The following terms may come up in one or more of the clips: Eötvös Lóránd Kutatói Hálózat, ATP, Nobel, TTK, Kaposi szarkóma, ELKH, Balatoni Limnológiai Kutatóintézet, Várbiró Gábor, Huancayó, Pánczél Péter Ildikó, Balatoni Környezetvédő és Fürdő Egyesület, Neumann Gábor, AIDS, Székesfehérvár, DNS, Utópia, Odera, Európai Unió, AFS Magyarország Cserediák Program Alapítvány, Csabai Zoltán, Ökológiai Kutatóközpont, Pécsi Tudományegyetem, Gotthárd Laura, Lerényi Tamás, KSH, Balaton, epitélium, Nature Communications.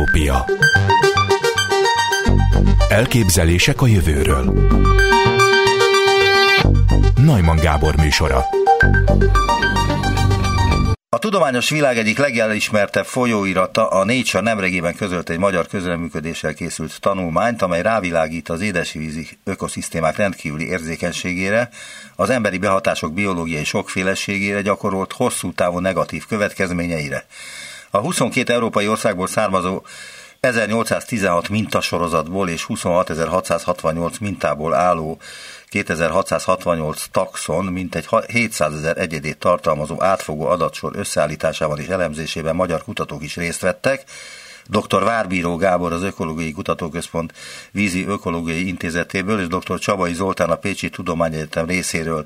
Utópia. Elképzelések a jövőről. Neumann Gábor műsora. A tudományos világ egyik legelismertebb folyóirata, a Nature nemrégiben közölte egy magyar közreműködéssel készült tanulmányt, amely rávilágít az édesvízi ökoszisztémák rendkívüli érzékenységére, az emberi behatások biológiai sokféleségére gyakorolt hosszú távú negatív következményeire. A 22 európai országból származó 1816 mintasorozatból és 26.668 mintából álló 2668 taxon mintegy 700.000 egyedét tartalmazó átfogó adatsor összeállításában és elemzésében magyar kutatók is részt vettek. Dr. Várbiró Gábor az Ökológiai Kutatóközpont Vízi Ökológiai Intézetéből és dr. Csabai Zoltán a Pécsi Tudományegyetem részéről.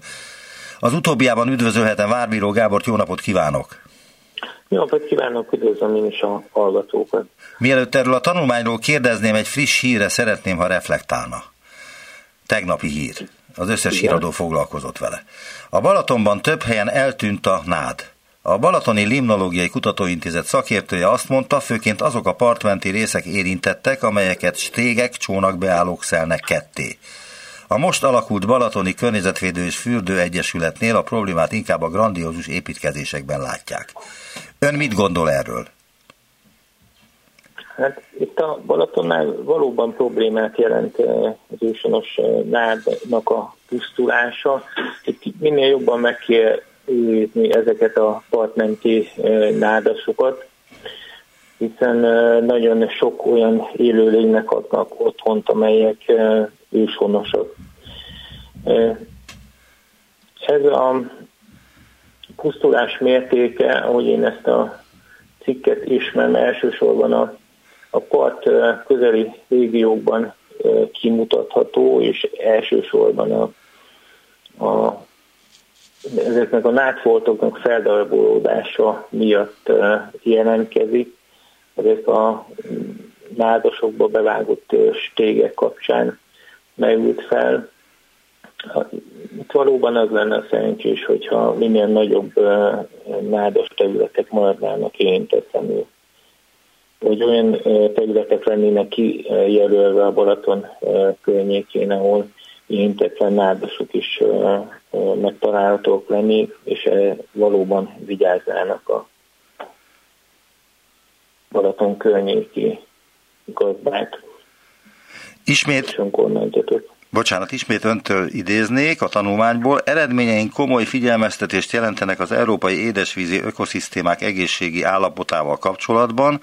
Az utóbbiában üdvözölhetem Várbiró Gábort, jó napot kívánok! Jó napot kívánok, üdvözlöm én is a hallgatókat! Mielőtt erről a tanulmányról kérdezném, egy friss hírre szeretném, ha reflektálna. Tegnapi hír. Az összes híradó foglalkozott vele. A Balatonban több helyen eltűnt a nád. A Balatoni Limnológiai Kutatóintézet szakértője azt mondta, főként azok a partmenti részek érintettek, amelyeket stégek, csónakbeállók szelnek ketté. A most alakult Balatoni Környezetvédő és Fürdő Egyesületnél a problémát inkább a grandiózus építkezésekben látják. Ön mit gondol erről? Hát itt a Balatonnál valóban problémát jelent az őshonos nádnak a pusztulása. Itt minél jobban meg kell őrizni ezeket a partmenti nádasokat, hiszen nagyon sok olyan élőlénynek adnak otthont, amelyek őshonosak. Ez a pusztulás mértéke, ahogy én ezt a cikket ismerem, elsősorban a part közeli régiókban kimutatható, és elsősorban ezeknek a nádfoltoknak feldarabolódása miatt jelentkezik. Ezek a nádasokba bevágott stégek kapcsán merült fel. Itt valóban az lenne a szerencsés, hogyha minél nagyobb nádas területek maradnának érintetlenül, hogy olyan területek lennének kijelölve a Balaton környékén, ahol érintetlen nádasok is megtalálhatók lennék, és valóban vigyáznának a Balaton környéki gazdák. Ismét öntől idéznék a tanulmányból. Eredményeink komoly figyelmeztetést jelentenek az európai édesvízi ökoszisztémák egészségi állapotával kapcsolatban.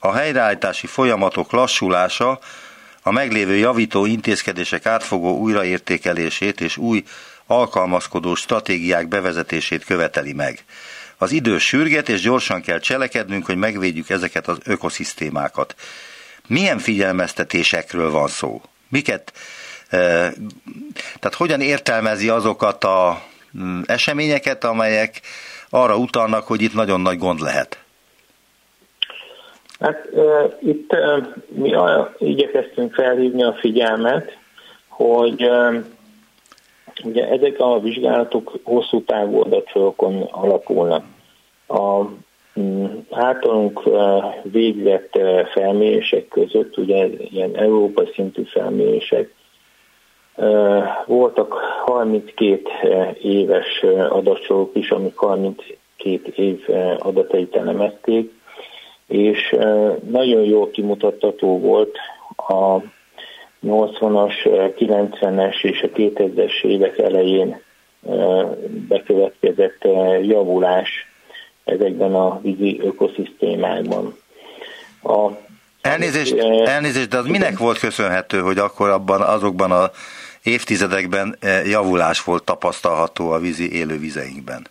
A helyreállítási folyamatok lassulása, a meglévő javító intézkedések átfogó újraértékelését és új alkalmazkodó stratégiák bevezetését követeli meg. Az idő sürget, és gyorsan kell cselekednünk, hogy megvédjük ezeket az ökoszisztémákat. Milyen figyelmeztetésekről van szó? Miket? Tehát hogyan értelmezi azokat az eseményeket, amelyek arra utalnak, hogy itt nagyon nagy gond lehet? Hát itt mi igyekeztünk felhívni a figyelmet, hogy ugye ezek a vizsgálatok hosszú távú adatsorokon alakulnak. A általunk végzett felmérések között, ugye ilyen európai szintű felmérések, voltak 32 éves adatsorok is, amik 32 év adatait elemezték, és nagyon jól kimutatható volt a 80-as, 90-es és a 2000-es évek elején bekövetkezett javulás ezekben a vízi ökoszisztémákban. Elnézést, de az minek volt köszönhető, hogy akkor azokban az évtizedekben javulás volt tapasztalható a vízi élővizeinkben?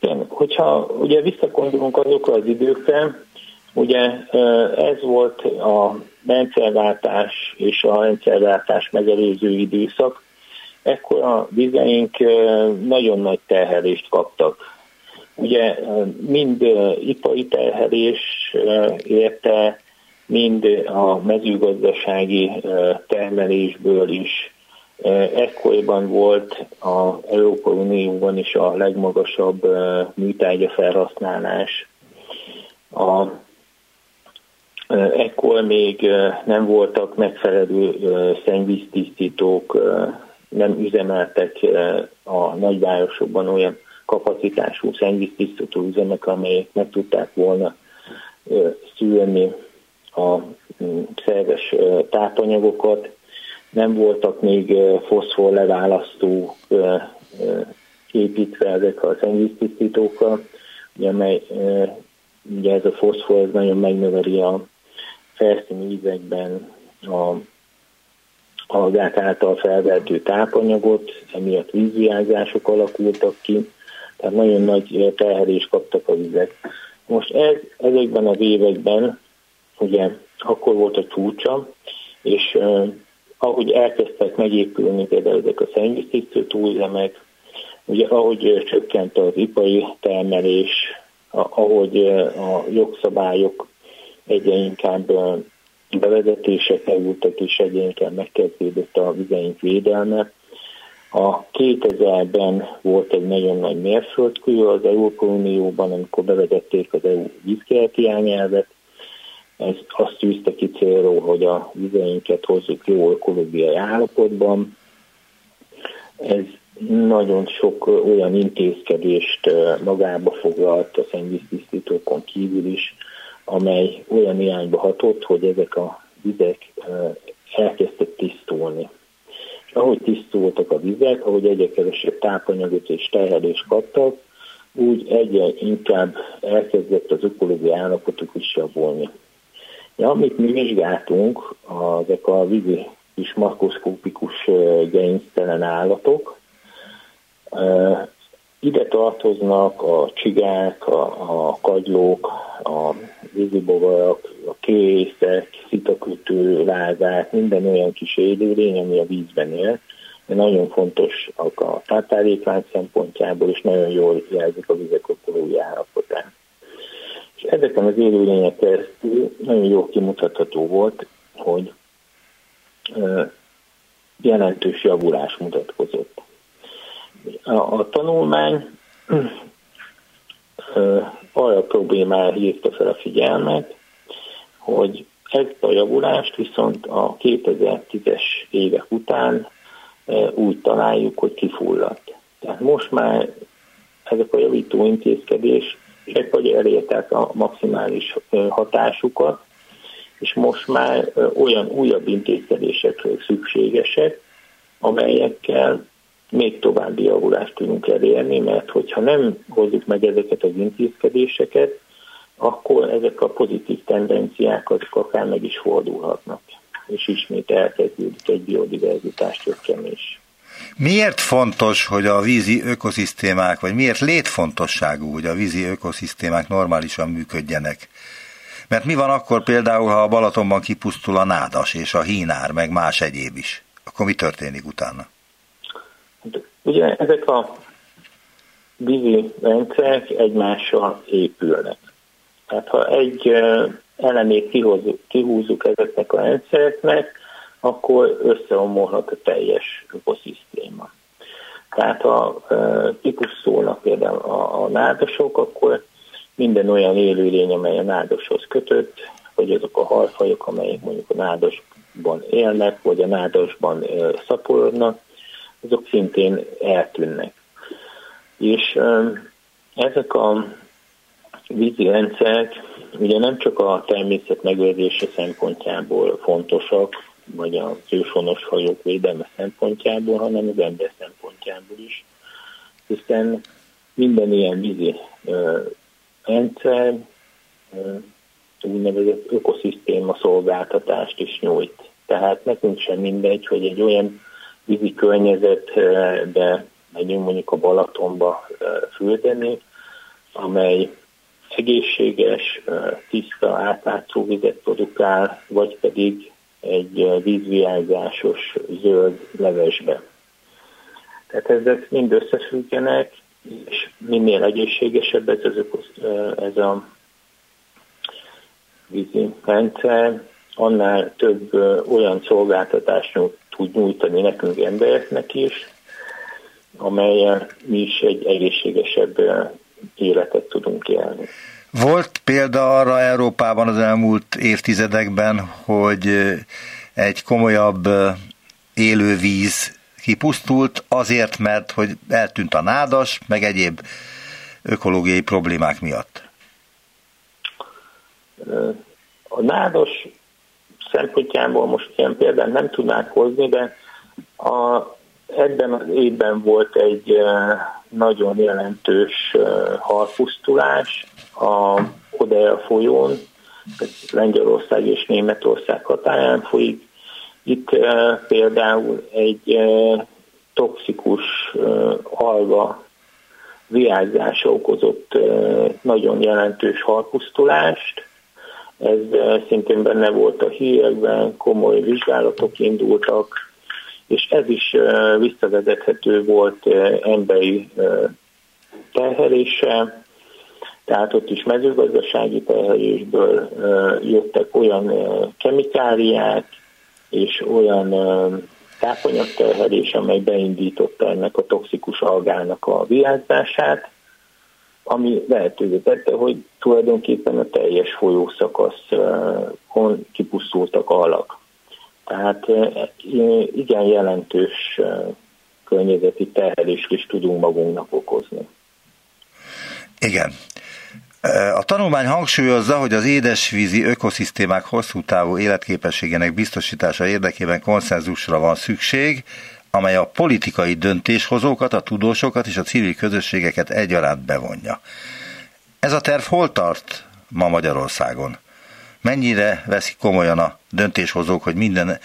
Igen, hogyha ugye visszakondolunk azokra az időkre, ugye ez volt a rendszerváltás és a rendszerváltás megelőző időszak, ekkor a vizeink nagyon nagy terhelést kaptak. Ugye mind ipari terhelés érte, mind a mezőgazdasági termelésből is. Ekkoriban volt az Európai Unióban is a legmagasabb műtárgya felhasználás. A Ekkor még nem voltak megfelelő szennyvíztisztítók, nem üzemeltek a nagyvárosokban olyan kapacitású szennyvíztisztító üzemek, amelyek meg tudták volna szűrni a szerves tápanyagokat. Nem voltak még foszforleválasztók építve ezekkel a szennyvíztisztítókkal, ugye ez a foszfor ez nagyon megnöveli a felszíni ízekben a gát által felvertő tápanyagot, emiatt vízviázások alakultak ki, tehát nagyon nagy terhelést kaptak a vizek. Most ezekben az években, ugye akkor volt a csúcsa, és ahogy elkezdtek megépülni például ezek a szennyvíztisztító túlüzemek, ugye ahogy csökkent az ipari termelés, ahogy a jogszabályok egyre inkább bevezetése kerültek, és egyre inkább megkezdődött a vizeink védelme. A 2000-ben volt egy nagyon nagy mérföldkő az Európai Unióban, amikor bevezették az EU vízkeleti irányelvet. Ez azt tűzte ki célról, hogy a vizeinket hozzuk jó ökológiai állapotban. Ez nagyon sok olyan intézkedést magába foglalt a szennyvíztisztítókon kívül is, amely olyan irányba hatott, hogy ezek a vizek elkezdtek tisztulni. És ahogy tisztultak a vizek, ahogy egyre kevesebb tápanyagot és terhelést kaptak, úgy egyre inkább elkezdett az ökológiai állapotuk is javulni. Ja, amit mi vizsgáltunk, ezek a vízi és makroszkopikus gerinctelen állatok. Ide tartoznak a csigák, a kagylók, a vízibogarak, a készek, szitakötő, lázák, minden olyan kis élőlény, ami a vízben él. Nagyon fontos a tápláléklánc szempontjából, és nagyon jól jelzik a vizek ökológiai állapotát. És ezeken az élőlények keresztül nagyon jól kimutatható volt, hogy jelentős javulás mutatkozott. A tanulmány arra a problémára hívta fel a figyelmet, hogy ezt a javulást viszont a 2010-es évek után úgy találjuk, hogy kifulladt. Tehát most már ezek a javító intézkedések vagy elértek a maximális hatásukat, és most már olyan újabb intézkedések szükségesek, amelyekkel még további javulást tudunk elérni, mert hogyha nem hozzuk meg ezeket az intézkedéseket, akkor ezek a pozitív tendenciák akár meg is fordulhatnak, és ismét elkezdődik egy biodiverzitás csökkenés. Miért fontos, hogy a vízi ökoszisztémák, vagy miért létfontosságú, hogy a vízi ökoszisztémák normálisan működjenek? Mert mi van akkor például, ha a Balatonban kipusztul a nádas és a hínár, meg más egyéb is? Akkor mi történik utána? Ugye ezek a vízi rendszerek egymással épülnek. Tehát ha egy elemét kihúzzuk ezeknek a rendszereknek, akkor összeomolhat a teljes ökoszisztéma. Tehát ha kipusztulnak például a nádasok, akkor minden olyan élőlény, amely a nádashoz kötött, vagy azok a halfajok, amelyek mondjuk a nádasban élnek, vagy a nádasban szaporodnak, azok szintén eltűnnek. És ezek a vízi rendszerek ugye nem csak a természet megőrzése szempontjából fontosak, vagy az őshonos fajok védelme szempontjából, hanem az ember szempontjából is. Hiszen minden ilyen vízi rendszer úgynevezett ökoszisztéma szolgáltatást is nyújt. Tehát nekünk sem mindegy, hogy egy olyan vízi környezetbe megyünk mondjuk a Balatonba fürdeni, amely egészséges, tiszta, átlátszó vizet produkál, vagy pedig egy vízvirágzásos zöld levesbe. Tehát ezek mind összefüggenek, és minél egészségesebb ez a vízi rendszer, annál több olyan szolgáltatást tud nyújtani nekünk embereknek is, amelyen mi is egy egészségesebb életet tudunk élni. Volt példa arra Európában az elmúlt évtizedekben, hogy egy komolyabb élővíz kipusztult azért, mert hogy eltűnt a nádas, meg egyéb ökológiai problémák miatt? A nádas szempontjából most ilyen példát nem tudnák hozni, de ebben az évben volt egy nagyon jelentős halpusztulás a Odera folyón, Lengyelország és Németország határán folyik. Itt például egy toxikus alga virágzása okozott nagyon jelentős halpusztulást. Ez szintén benne volt a hírekben, komoly vizsgálatok indultak, és ez is visszavezethető volt emberi terhelése, tehát ott is mezőgazdasági terhelésből jöttek olyan kemikáliák és olyan tápanyagterhelés, amely beindította ennek a toxikus algának a virágzását, ami lehetővé tette, hogy tulajdonképpen a teljes folyószakaszon kipusztultak alak. Tehát igen jelentős környezeti terhelést is tudunk magunknak okozni. Igen. A tanulmány hangsúlyozza, hogy az édesvízi ökoszisztémák hosszú távú életképességének biztosítása érdekében konszenzusra van szükség, amely a politikai döntéshozókat, a tudósokat és a civil közösségeket egyaránt bevonja. Ez a terv hol tart ma Magyarországon? Mennyire veszik komolyan a döntéshozók, hogy minden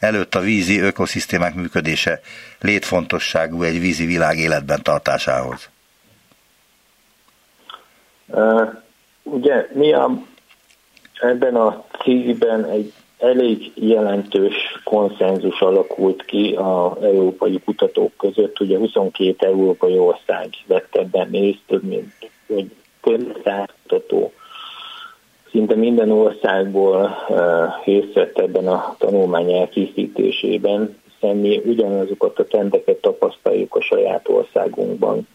előtt a vízi ökoszisztémák működése létfontosságú egy vízi világ életben tartásához? Ugye mi ebben a cikkben egy elég jelentős konszenzus alakult ki az európai kutatók között. Ugye 22 európai ország vett ebben részt, több mint 100 kutató. Szinte minden országból részt vett ebben a tanulmány elkészítésében, hiszen mi ugyanazokat a trendeket tapasztaljuk a saját országunkban,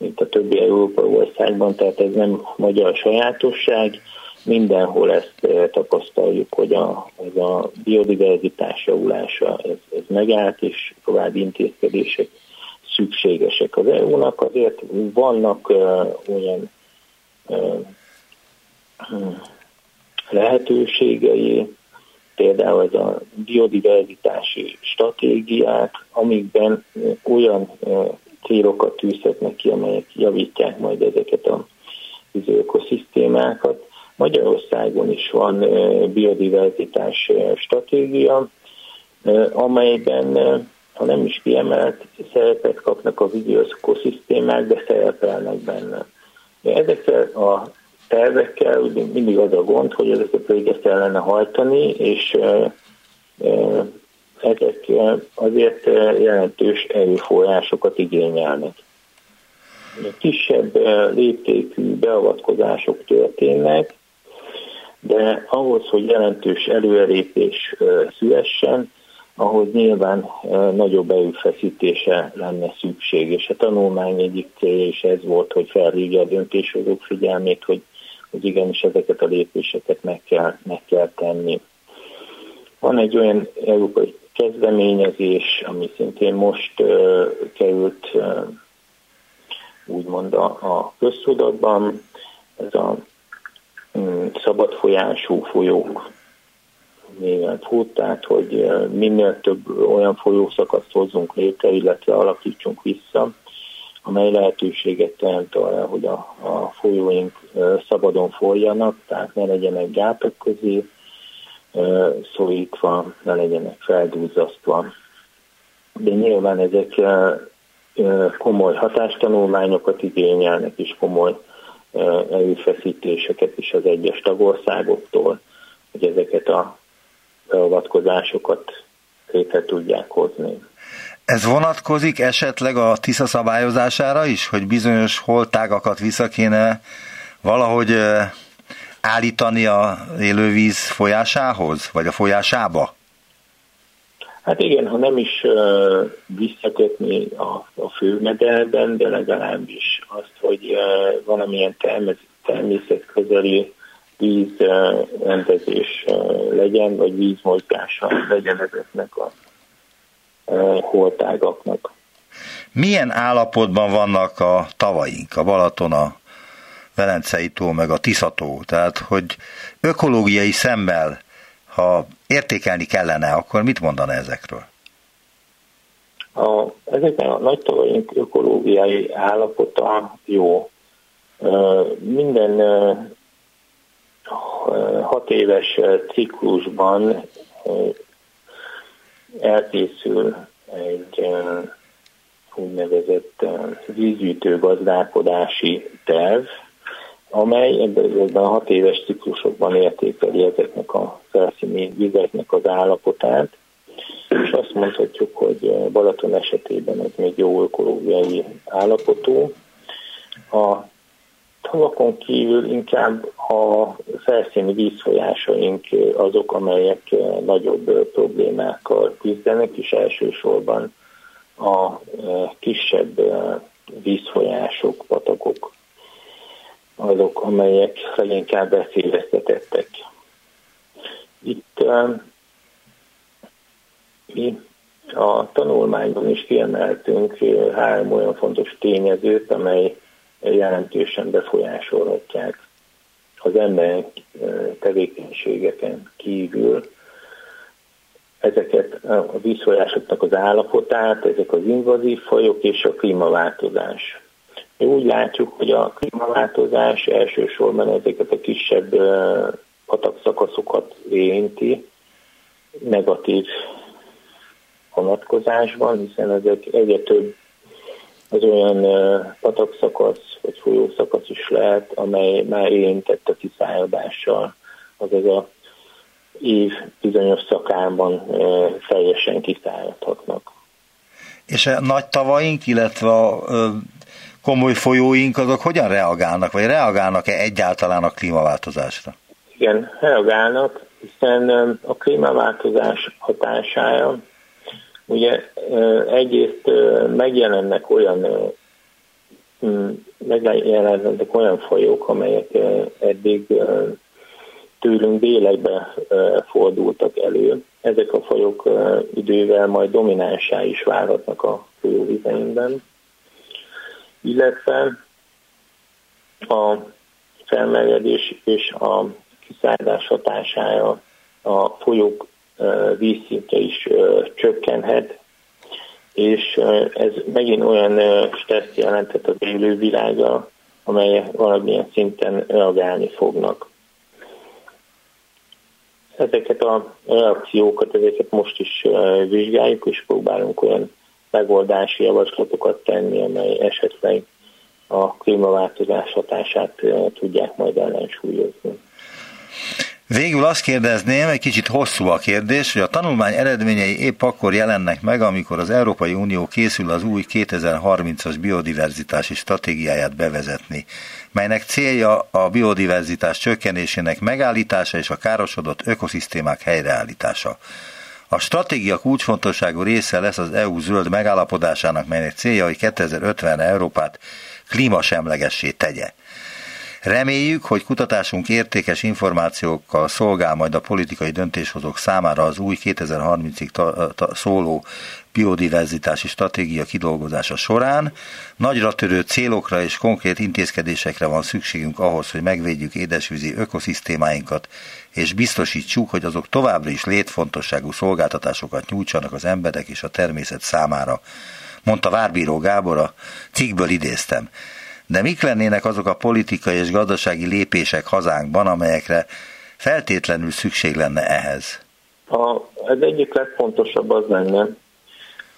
mint a többi európai országban, tehát ez nem magyar sajátosság. Mindenhol ezt tapasztaljuk, hogy ez a biodiverzitás javulása ez megállt, és további intézkedések szükségesek az EU-nak. Azért vannak olyan lehetőségei, például ez a biodiverzitási stratégiák, amikben olyan célokat tűzhetnek ki, amelyek javítják majd ezeket az ökoszisztémákat. Magyarországon is van biodiverzitás stratégia, amelyben, ha nem is kiemelt, szerepet kapnak a vízi ökoszisztémák, de szerepelnek benne. Ezekkel a tervekkel mindig az a gond, hogy ezeket végre kellene hajtani, és ezek azért jelentős erőforrásokat igényelnek. Kisebb léptékű beavatkozások történnek, de ahhoz, hogy jelentős előrelépés szülessen, ahhoz nyilván nagyobb erőfeszítése lenne szükség. És a tanulmány egyik célja is ez volt, hogy felhívja a döntéshozók figyelmét, hogy igenis ezeket a lépéseket meg kell tenni. Van egy olyan európai kezdeményezés, ami szintén most került úgymond a köztudatban, ez a szabad folyású folyók néven fut, tehát hogy minél több olyan folyószakaszt hozzunk létre, illetve alakítsunk vissza, amely lehetőséget teremt arra, hogy a folyóink szabadon folyjanak, tehát ne legyenek gátak közé szorítva, ne legyenek feldúzzasztva. De nyilván ezek komoly hatástanulmányokat igényelnek, és komoly erőfeszítéseket is az egyes tagországoktól, hogy ezeket a beavatkozásokat létre tudják hozni. Ez vonatkozik esetleg a Tisza szabályozására is, hogy bizonyos holtágakat vissza kéne valahogy állítani a élővíz folyásához, vagy a folyásába? Hát igen, ha nem is visszakötni a főmederben, de legalábbis azt, hogy valamilyen természetközeli vízrendezés legyen, vagy vízmozgása legyen ezeknek a holtágaknak. Milyen állapotban vannak a tavaink, a Balaton, a Velencei tó, meg a Tisza tó? Tehát, hogy ökológiai szemmel, ha értékelni kellene, akkor mit mondana ezekről? Ezekben a nagy tavaink ökológiai állapota jó. Minden 6 éves ciklusban elkészül egy úgynevezett vízgyűjtő gazdálkodási terv, amely ebben a 6 éves ciklusokban értékeli ezeknek a felszíni vizeknek az állapotát, és azt mondhatjuk, hogy Balaton esetében ez még jó ökológiai állapotú. A tavakon kívül inkább a felszíni vízfolyásaink azok, amelyek nagyobb problémákkal küzdenek, és elsősorban a kisebb vízfolyások, patakok azok, amelyek leginkább veszélyeztetettek. Itt mi a tanulmányban is kiemeltünk 3 olyan fontos tényezőt, amely jelentősen befolyásolhatják az ember tevékenységeken kívül ezeket a vízfolyásoknak az állapotát, ezek az invazív fajok és a klímaváltozás. Mi úgy látjuk, hogy a klímaváltozás elsősorban ezeket a kisebb patakszakaszokat érinti negatív vonatkozásban, hiszen ezek egyre több az olyan patakszakasz vagy folyószakasz is lehet, amely már érintett a kiszáradással, azaz a év bizonyos szakában teljesen kiszáradhatnak. És a nagy tavaink, illetve a komoly folyóink, azok hogyan reagálnak, vagy reagálnak-e egyáltalán a klímaváltozásra? Igen, reagálnak, hiszen a klímaváltozás hatására ugye egyrészt megjelennek olyan fajok, amelyek eddig tőlünk délekbe fordultak elő. Ezek a fajok idővel majd dominánssá is válhatnak a folyóvizeinkben. Illetve a felmelegedés és a kiszáradás hatására a folyók vízszintje is csökkenhet, és ez megint olyan stressz jelentett az élővilágra, amelyek valamilyen szinten reagálni fognak. Ezeket a reakciókat, ezeket most is vizsgáljuk, és próbálunk olyan megoldási javaslatokat tenni, amely esetleg a klímaváltozás hatását tudják majd ellensúlyozni. Végül azt kérdezném, egy kicsit hosszú a kérdés, hogy a tanulmány eredményei épp akkor jelennek meg, amikor az Európai Unió készül az új 2030-as biodiverzitási stratégiáját bevezetni, melynek célja a biodiverzitás csökkenésének megállítása és a károsodott ökoszisztémák helyreállítása. A stratégia kulcsfontosságú része lesz az EU zöld megállapodásának, melynek célja, hogy 2050-re Európát klímasemlegessé tegye. Reméljük, hogy kutatásunk értékes információkkal szolgál majd a politikai döntéshozók számára az új 2030-ig szóló biodiverzitási stratégia kidolgozása során. Nagyra törő célokra és konkrét intézkedésekre van szükségünk ahhoz, hogy megvédjük édesvízi ökoszisztémáinkat, és biztosítsuk, hogy azok továbbra is létfontosságú szolgáltatásokat nyújtsanak az emberek és a természet számára, mondta Várbiró Gábor, a cikkből idéztem. De mik lennének azok a politikai és gazdasági lépések hazánkban, amelyekre feltétlenül szükség lenne ehhez? Az egyik legfontosabb az lenne,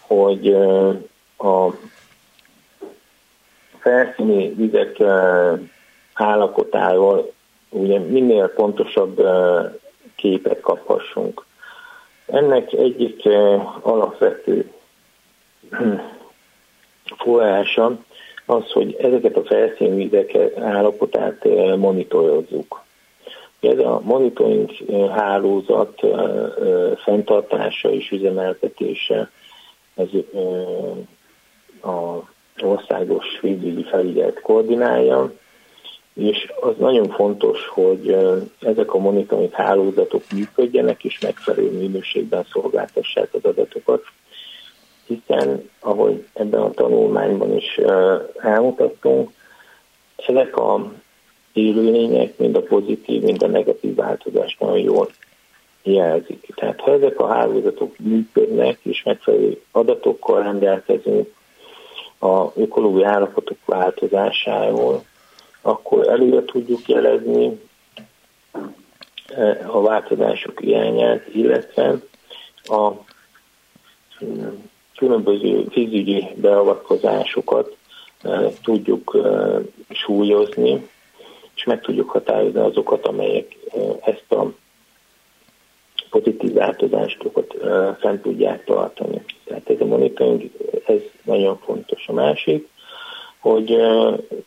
hogy a felszíni vizek állapotáról ugye minél pontosabb képet kaphassunk. Ennek egyik alapvető forrása az, hogy ezeket a felszínvizek állapotát monitorozzuk. Ez a monitoring hálózat fenntartása és üzemeltetése az országos vízügyi felügyelet koordinálja, és az nagyon fontos, hogy ezek a monitoring hálózatok működjenek, és megfelelő minőségben szolgáltassák az adatokat, hiszen, ahogy ebben a tanulmányban is elmutattunk, ezek a élőlények mind a pozitív, mind a negatív változást nagyon jól jelzik. Tehát ha ezek a hálózatok működnek, és megfelelő adatokkal rendelkezünk az ökológiai állapotok változásáról, akkor előre tudjuk jelezni a változások irányát, illetve a különböző vízügyi beavatkozásokat tudjuk súlyozni, és meg tudjuk határozni azokat, amelyek ezt a pozitív változásokat fent tudják tartani. Tehát ez a monitoring, ez nagyon fontos. A másik, hogy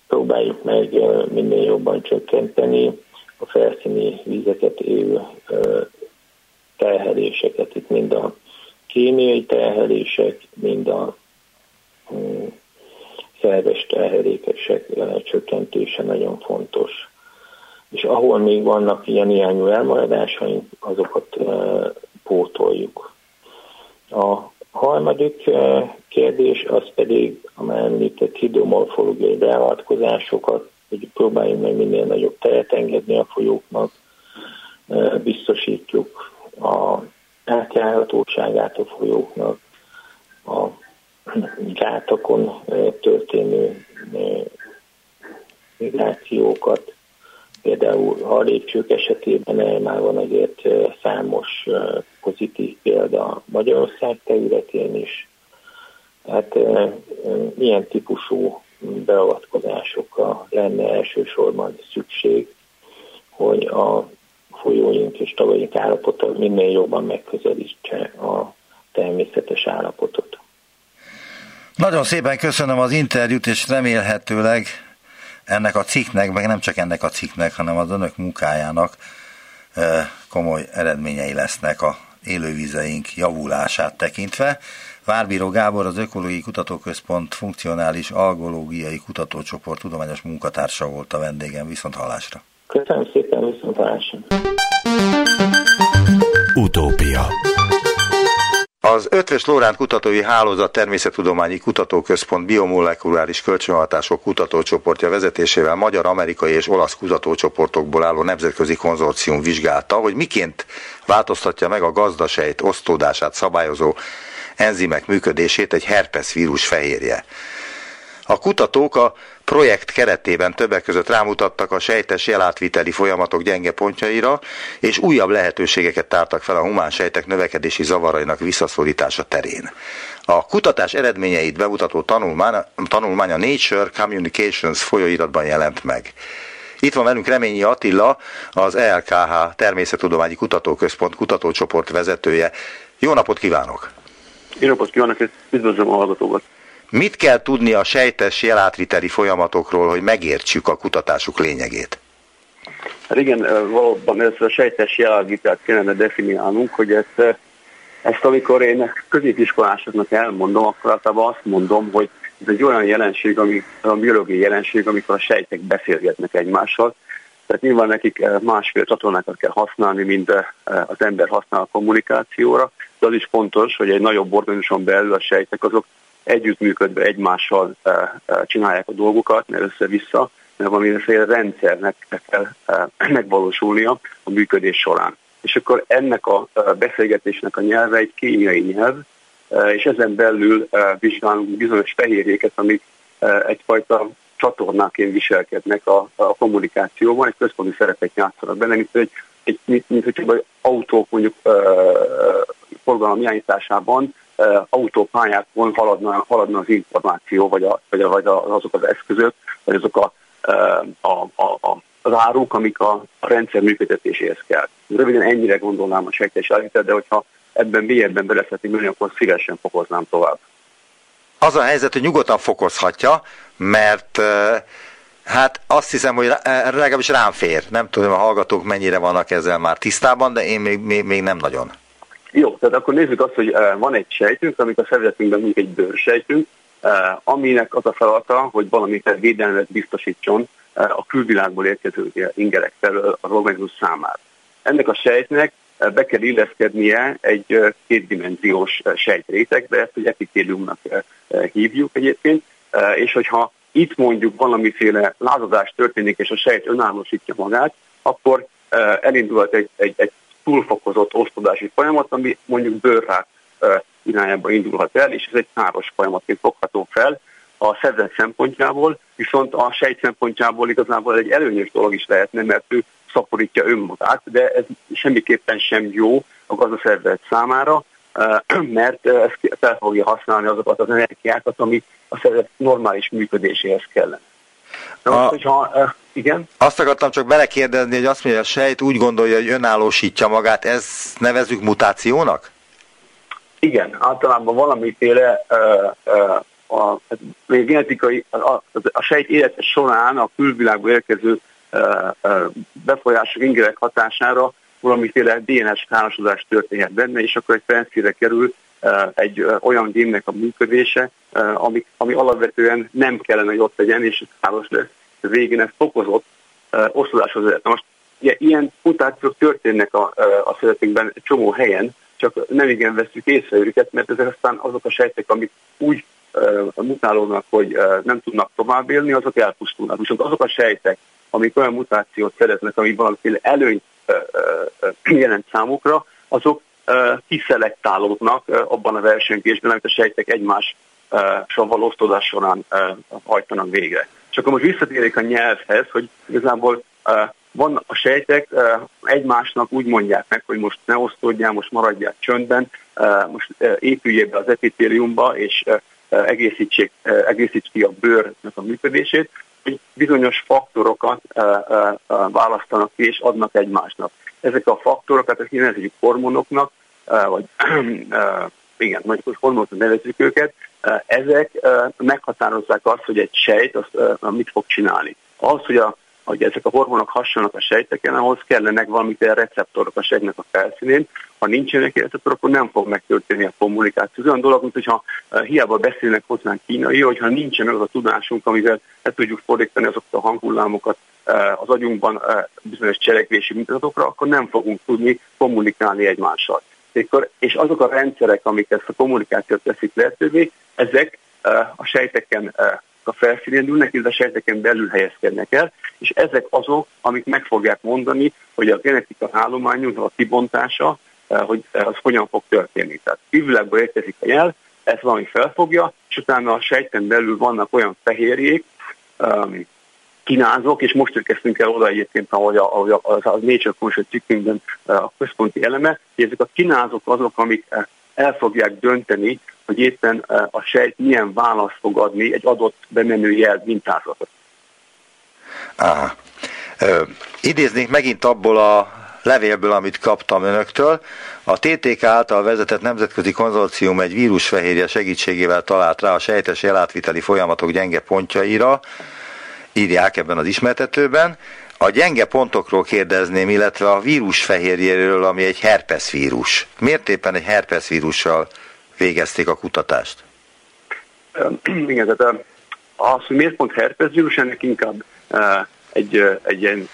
próbáljuk meg minél jobban csökkenteni a felszíni vizeket élő terheléseket. Itt mind a kémiai terhelések, mind a szerves terhelések csökkentése nagyon fontos. És ahol még vannak ilyen irányú elmaradásaink, azokat pótoljuk. A harmadik kérdés az pedig, amely említett hidromorfológiai beavatkozásokat, hogy próbáljunk meg minél nagyobb teret engedni a folyóknak, biztosítjuk a átjárhatóságát a folyóknak, a gátakon történő migrációkat, például harlépcsők esetében már van azért számos pozitív példa Magyarország területén is. Hát ilyen típusú beavatkozásokra lenne elsősorban szükség, hogy a folyóink és tavaink állapota minél jobban megközelítse a természetes állapotot. Nagyon szépen köszönöm az interjút, és remélhetőleg ennek a cikknek, meg nem csak ennek a cikknek, hanem az önök munkájának komoly eredményei lesznek a élővizeink javulását tekintve. Várbiró Gábor, az Ökológiai Kutatóközpont funkcionális algológiai kutatócsoport tudományos munkatársa volt a vendégem. Viszont hallásra. Köszönöm szépen, viszont hallásra. Utópia. Az Eötvös Lóránd Kutatói Hálózat Természettudományi Kutatóközpont biomolekuláris kölcsönhatások kutatócsoportja vezetésével magyar, amerikai és olasz kutatócsoportokból álló nemzetközi konzorcium vizsgálta, hogy miként változtatja meg a gazdasejt osztódását szabályozó enzimek működését egy herpeszvírus fehérje. A kutatók a projekt keretében többek között rámutattak a sejtes jelátviteli folyamatok gyenge pontjaira, és újabb lehetőségeket tártak fel a humán sejtek növekedési zavarainak visszaszorítása terén. A kutatás eredményeit bemutató tanulmány a Nature Communications folyóiratban jelent meg. Itt van velünk Reményi Attila, az ELKH Természettudományi Kutatóközpont kutatócsoport vezetője. Jó napot kívánok! Jó napot kívánok, és üdvözlöm a hallgatókat! Mit kell tudni a sejtes jelátviteli folyamatokról, hogy megértsük a kutatásuk lényegét? Hát igen, valóban ez a sejtes jelátvitelt kellene definiálnunk, hogy ezt amikor én középiskolásoknak elmondom, akkor általában azt mondom, hogy ez egy olyan jelenség, ami a biológiai jelenség, amikor a sejtek beszélgetnek egymással. Tehát nyilván nekik másféle csatornákat kell használni, mint az ember használ a kommunikációra, de az is fontos, hogy egy nagyobb organizmuson belül a sejtek azok együttműködve egymással csinálják a dolgokat, mert össze-vissza, mert valamiféle rendszernek kell megvalósulnia a működés során. És akkor ennek a beszélgetésnek a nyelve egy kémiai nyelv, és ezen belül vizsgálunk bizonyos fehérjéket, amik egyfajta csatornáként viselkednek a kommunikációban, egy központi szerepet játszanak benne, mint hogy egy autók mondjuk forgalom irányításában autópályákon haladna az információ, vagy azok az eszközök, vagy azok az áruk, amik a rendszer működtetéséhez kell. Röviden ennyire gondolnám a sejtes jelátvitelt, de hogyha ebben mélyebben beleszhetnénk menni, akkor szívesen fokoznám tovább. Az a helyzet, hogy nyugodtan fokozhatja, mert hát azt hiszem, hogy legalábbis rám fér. Nem tudom, a hallgatók mennyire vannak ezzel már tisztában, de én még nem nagyon. Jó, tehát akkor nézzük azt, hogy van egy sejtünk, amikor a szervezetünkben még egy bőrsejtünk, aminek az a feladata, hogy valamiféle védelmet biztosítson a külvilágból érkező ingerek felől az organizmus számára. Ennek a sejtnek be kell illeszkednie egy kétdimenziós sejtrétegbe, ezt egy epitéliumnak hívjuk egyébként, és hogyha itt mondjuk valamiféle lázadás történik, és a sejt önállósítja magát, akkor elindulhat egy túlfokozott osztódási folyamat, ami mondjuk bőrrák irányába indulhat el, és ez egy káros folyamatként fogható fel a szervezet szempontjából, viszont a sejt szempontjából igazából egy előnyös dolog is lehetne, mert ő szaporítja önmagát, de ez semmiképpen sem jó a gazdaszervezet számára, mert ezt fel fogja használni azokat az energiákat, ami a szervezet normális működéséhez kellene. Igen? Azt akartam csak belekérdezni, hogy azt mondja, a sejt úgy gondolja, hogy önállósítja magát, ezt nevezzük mutációnak? Igen, általában valamiféle genetikai, a sejt élete során a külvilágból érkező befolyások, ingerek hatására valamiféle DNS károsodás történhet benne, és akkor egy fenszére kerül egy olyan génnek a működése, ami alapvetően nem kellene, hogy ott legyen, és káros lesz. Végén ez fokozott osztozáshoz vezet. Most ugye, ilyen mutációk történnek a szervezetünkben csomó helyen, csak nem igen veszük észre őket, mert ezek aztán azok a sejtek, amik úgy mutálódnak, hogy nem tudnak tovább élni, azok elpusztulnak. Viszont azok a sejtek, amik olyan mutációt szereznek, ami valamiféle előnyt jelent számukra, azok kiszelektálódnak abban a versenyzésben, amit a sejtek egymással való osztozás során hajtanak végre. És akkor most visszatérjük a nyelvhez, hogy igazából van a sejtek egymásnak úgy mondják meg, hogy most ne osztódjál, most maradjál csöndben, most épüljél be az epitéliumba, és egészíts ki a bőrnek a működését, hogy bizonyos faktorokat választanak ki és adnak egymásnak. Ezek a faktorokat, ezt nevezzük hormonoknak, vagy igen, mondjuk hormonoknak nevezzük őket, ezek meghatározzák azt, hogy egy sejt azt, mit fog csinálni. Az, hogy ezek a hormonok hasonlnak a sejteken, ahhoz kellenek valamiféle receptorok a sejtnek a felszínén. Ha nincsenek receptorok, akkor nem fog megtörténni a kommunikáció. Olyan dolog, mint hogyha hiába beszélnek hozzánk kínai, hogyha nincsen az a tudásunk, amivel le tudjuk fordítani azokat a hanghullámokat az agyunkban bizonyos cselekvési mintatokra, akkor nem fogunk tudni kommunikálni egymással. És azok a rendszerek, amik ezt a kommunikációt teszik lehetővé, ezek a sejteken a felszínén ülnek, illetve a sejteken belül helyezkednek el, és ezek azok, amik meg fogják mondani, hogy a genetika állományunknak a kibontása, hogy az hogyan fog történni. Tehát kívülágból érkezik a jel, ez valami felfogja, és utána a sejten belül vannak olyan fehérjék, kínázok, és most érkeztünk el oda egyébként, ahogy a Nature Communications cikkünkben a központi eleme, hogy ezek a kínázok azok, amik el fogják dönteni, hogy éppen a sejt milyen választ fog adni egy adott bemenő jel mintázatot. Idéznék megint abból a levélből, amit kaptam önöktől. A TTK által vezetett nemzetközi konzorcium egy vírusfehérje segítségével talált rá a sejtes jelátviteli folyamatok gyenge pontjaira, írják ebben az ismertetőben. A gyenge pontokról kérdezném, illetve a vírusfehérjéről, ami egy herpeszvírus. Miért éppen egy herpeszvírussal végezték a kutatást? Igen, tehát az, hogy miért pont herpeszvírus, ennek inkább egy ilyen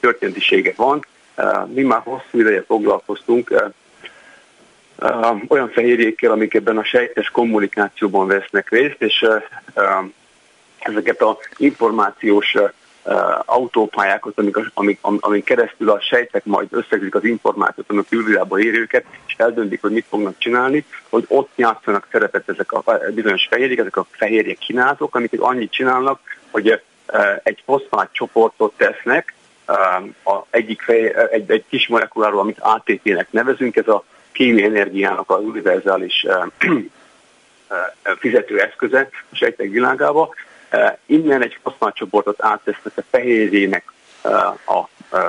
történetisége van. Mi már hosszú ideje foglalkoztunk olyan fehérjékkel, amik ebben a sejtes kommunikációban vesznek részt, és ezeket az információs autópályákat, amin keresztül a sejtek majd összegzik az információt, amik külvilágba ér őket, és eldöntik, hogy mit fognak csinálni, hogy ott játszanak szerepet ezek a bizonyos fehérjék, ezek a fehérjék kínázók, amik annyit csinálnak, hogy egy foszfát csoportot tesznek egy kis molekuláról, amit ATP-nek nevezünk, ez a kémiai energiának az univerzális fizetőeszköze a sejtek világába. Innen egy foszfátcsoportot áttesznek a fehérjének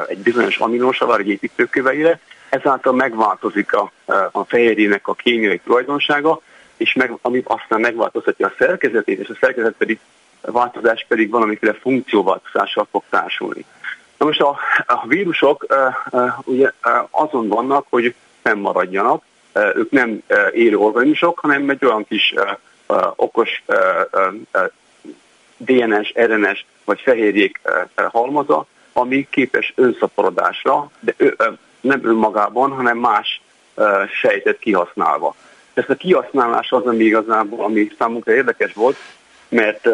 egy bizonyos aminosavar, egy építőköveire, ezáltal megváltozik a fehérjének a kémiai tulajdonsága, és ami aztán megváltoztatja a szerkezetét, és a szerkezet pedig a változás pedig valamiféle funkcióváltozással fog társulni. Na most a vírusok ugye azon vannak, hogy fennmaradjanak, ők nem élő organizmusok, hanem egy olyan kis okos DNS, RNS vagy fehérjék halmaza, ami képes önszaporodásra, de nem önmagában, hanem más sejtet kihasználva. Ezt a kihasználás az, ami igazából, ami számunkra érdekes volt, mert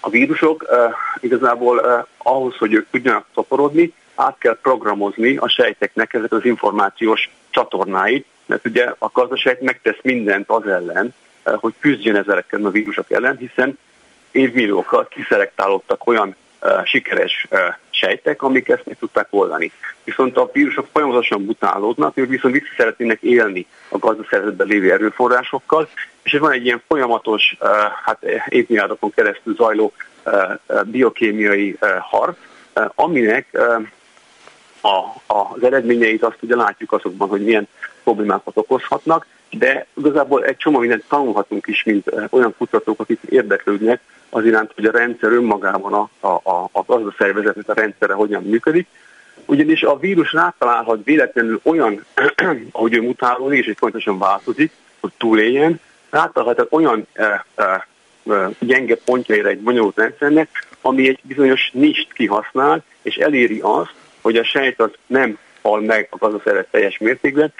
a vírusok igazából ahhoz, hogy ők tudjanak szaporodni, át kell programozni a sejteknek ezek az információs csatornáit, mert ugye a gazdasejt megtesz mindent az ellen, hogy küzdjön ezekkel a vírusok ellen, hiszen évmilliókkal kiszelektálódtak olyan sikeres sejtek, amik ezt meg tudták oldani. Viszont a vírusok folyamatosan mutálódnak, ők viszont vissza szeretnének élni a gazdaszervezetben lévő erőforrásokkal, és van egy ilyen folyamatos, évmilliárdokon keresztül zajló biokémiai harc, aminek az eredményeit azt ugye látjuk azokban, hogy milyen problémákat okozhatnak, de igazából egy csomó mindent tanulhatunk is, mint olyan kutatók, akik érdeklődnek az iránt, hogy a rendszer önmagában a gazdaszervezetnek a rendszere hogyan működik. Ugyanis a vírus rátalálhat véletlenül olyan, ahogy ő mutálódik, és pontosan változik, hogy túléljen, rátalálhat olyan gyenge pontjaira egy bonyolult rendszernek, ami egy bizonyos nist kihasznál, és eléri azt, hogy a sejt az nem hal meg a gazdaszervezet teljes mértékben,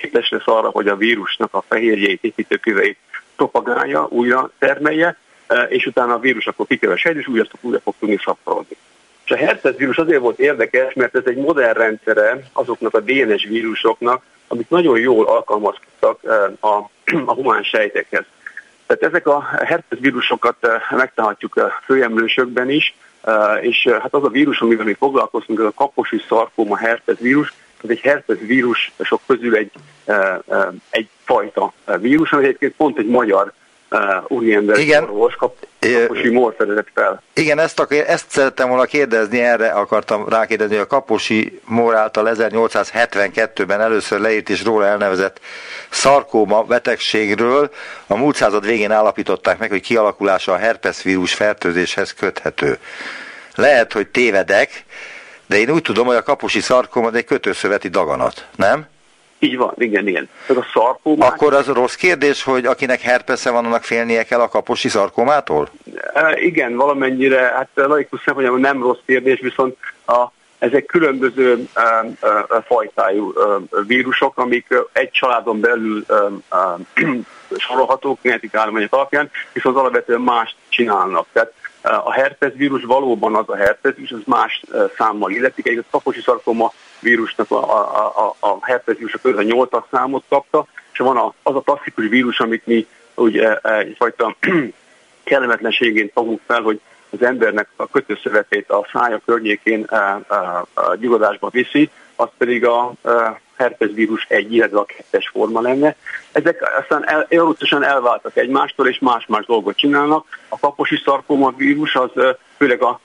képes lesz arra, hogy a vírusnak a fehérjeit, építőköveit propagálja, újra termelje, és utána a vírus akkor kikerül a sejtből, és újra fog tudni szaporodni. És a herpes vírus azért volt érdekes, mert ez egy modern rendszere azoknak a DNS vírusoknak, amik nagyon jól alkalmazkodtak a humán sejtekhez. Tehát ezek a herpes vírusokat megtalálhatjuk a főemlősökben is, és hát az a vírus, amivel mi foglalkoztunk, ez a kaposi szarkóma herpes vírus, ez egy herpes vírusok közül egy fajta vírus, ami egyébként pont egy magyar úriember orvos Kaposi Mór fedezett fel. Igen, ezt szerettem volna kérdezni, erre akartam rákérdezni, hogy a Kaposi Mór által 1872-ben először leírt és róla elnevezett szarkóma betegségről a múlt század végén állapították meg, hogy kialakulása a herpeszvírus fertőzéshez köthető. Lehet, hogy tévedek, de én úgy tudom, hogy a kaposi szarkóma egy kötőszöveti daganat, nem? Így van, igen. Ez a szarkóma. Akkor az rossz kérdés, hogy akinek herpesze van, annak félnie kell a kaposi szarkómától? Igen, valamennyire, hát laikus szempontjából nem rossz kérdés, viszont ezek különböző fajtájú vírusok, amik egy családon belül sorolhatók genetik állományok alapján, viszont alapvetően mást csinálnak. Tehát a herpeszvírus valóban az a herpeszvírus, az más számmal illetik. Egyébként a kaposi szarkóma vírusnak a herpeszvírus a 8-as számot kapta, és van az a klasszikus vírus, amit mi ugye egyfajta kellemetlenségén fogunk fel, hogy az embernek a kötőszövetét a szája környékén gyugodásba viszi, az pedig a herpeszvírus 1, illetve a 2-es forma lenne. Ezek aztán evolucionálisan elváltak egymástól, és más-más dolgot csinálnak. A kaposi szarkóma vírus az főleg a